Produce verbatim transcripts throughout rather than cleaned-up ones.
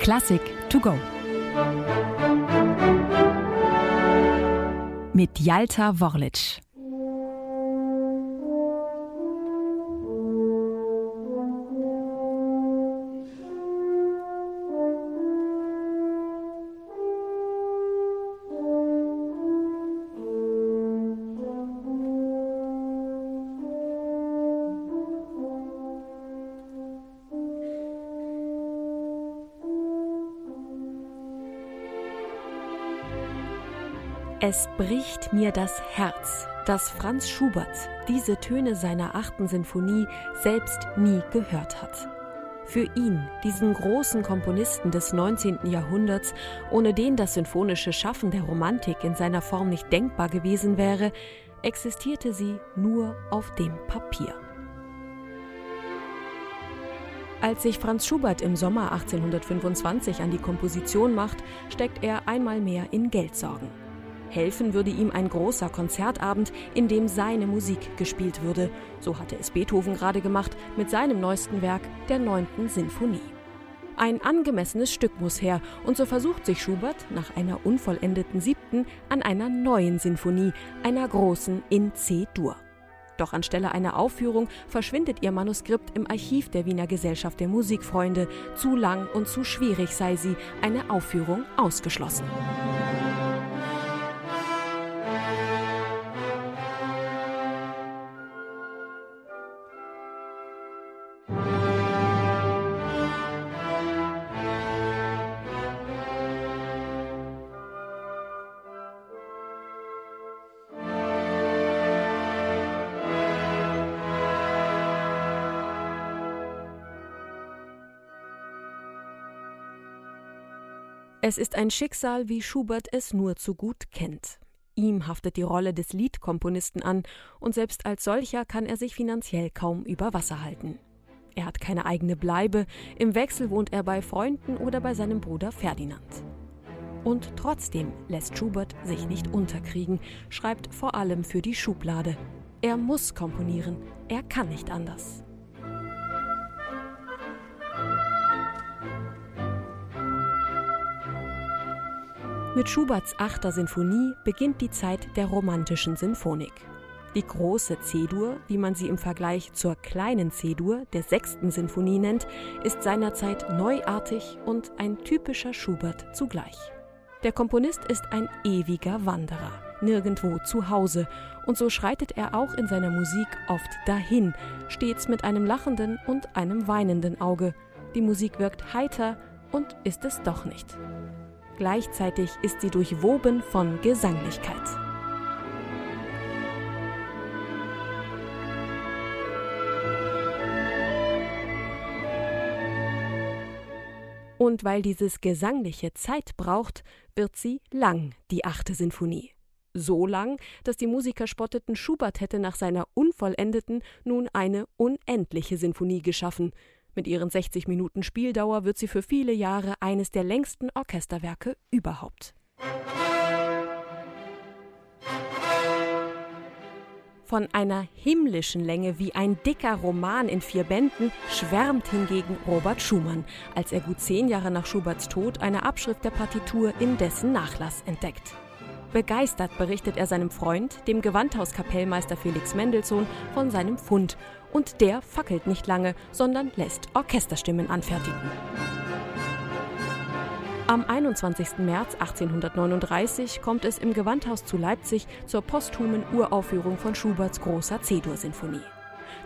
Klassik to go. Mit Yaltah Worlitzsch. Es bricht mir das Herz, dass Franz Schubert diese Töne seiner achten Sinfonie selbst nie gehört hat. Für ihn, diesen großen Komponisten des neunzehnten Jahrhunderts, ohne den das sinfonische Schaffen der Romantik in seiner Form nicht denkbar gewesen wäre, existierte sie nur auf dem Papier. Als sich Franz Schubert im Sommer achtzehnhundertfünfundzwanzig an die Komposition macht, steckt er einmal mehr in Geldsorgen. Helfen würde ihm ein großer Konzertabend, in dem seine Musik gespielt würde. So hatte es Beethoven gerade gemacht mit seinem neuesten Werk, der neunten Sinfonie. Ein angemessenes Stück muss her, und so versucht sich Schubert nach einer unvollendeten siebten an einer neuen Sinfonie, einer großen in C-Dur. Doch anstelle einer Aufführung verschwindet ihr Manuskript im Archiv der Wiener Gesellschaft der Musikfreunde. Zu lang und zu schwierig sei sie, eine Aufführung ausgeschlossen. Es ist ein Schicksal, wie Schubert es nur zu gut kennt. Ihm haftet die Rolle des Liedkomponisten an, und selbst als solcher kann er sich finanziell kaum über Wasser halten. Er hat keine eigene Bleibe, im Wechsel wohnt er bei Freunden oder bei seinem Bruder Ferdinand. Und trotzdem lässt Schubert sich nicht unterkriegen, schreibt vor allem für die Schublade. Er muss komponieren, er kann nicht anders. Mit Schuberts achter Sinfonie beginnt die Zeit der romantischen Sinfonik. Die große C-Dur, wie man sie im Vergleich zur kleinen C-Dur der sechsten Sinfonie nennt, ist seinerzeit neuartig und ein typischer Schubert zugleich. Der Komponist ist ein ewiger Wanderer, nirgendwo zu Hause, und so schreitet er auch in seiner Musik oft dahin, stets mit einem lachenden und einem weinenden Auge. Die Musik wirkt heiter und ist es doch nicht. Gleichzeitig ist sie durchwoben von Gesanglichkeit. Und weil dieses Gesangliche Zeit braucht, wird sie lang, die achte Sinfonie. So lang, dass die Musiker spotteten, Schubert hätte nach seiner unvollendeten nun eine unendliche Sinfonie geschaffen. Mit ihren sechzig Minuten Spieldauer wird sie für viele Jahre eines der längsten Orchesterwerke überhaupt. Von einer himmlischen Länge wie ein dicker Roman in vier Bänden schwärmt hingegen Robert Schumann, als er gut zehn Jahre nach Schuberts Tod eine Abschrift der Partitur in dessen Nachlass entdeckt. Begeistert berichtet er seinem Freund, dem Gewandhauskapellmeister Felix Mendelssohn, von seinem Fund. Und der fackelt nicht lange, sondern lässt Orchesterstimmen anfertigen. Am einundzwanzigsten März achtzehnhundertneununddreißig kommt es im Gewandhaus zu Leipzig zur posthumen Uraufführung von Schuberts großer C-Dur-Sinfonie.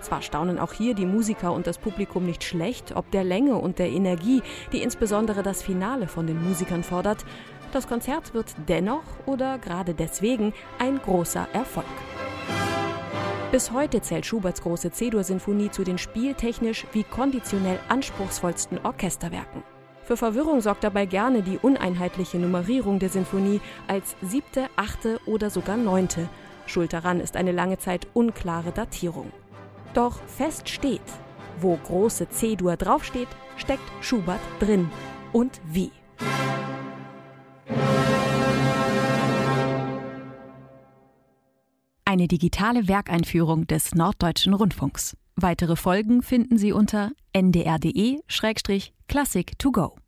Zwar staunen auch hier die Musiker und das Publikum nicht schlecht, ob der Länge und der Energie, die insbesondere das Finale von den Musikern fordert. Das Konzert wird dennoch oder gerade deswegen ein großer Erfolg. Bis heute zählt Schuberts große C-Dur-Sinfonie zu den spieltechnisch wie konditionell anspruchsvollsten Orchesterwerken. Für Verwirrung sorgt dabei gerne die uneinheitliche Nummerierung der Sinfonie als siebte, achte oder sogar neunte. Schuld daran ist eine lange Zeit unklare Datierung. Doch fest steht, wo große C-Dur draufsteht, steckt Schubert drin. Und wie? Eine digitale Werkeinführung des Norddeutschen Rundfunks. Weitere Folgen finden Sie unter n d r punkt d e slash klassik to go.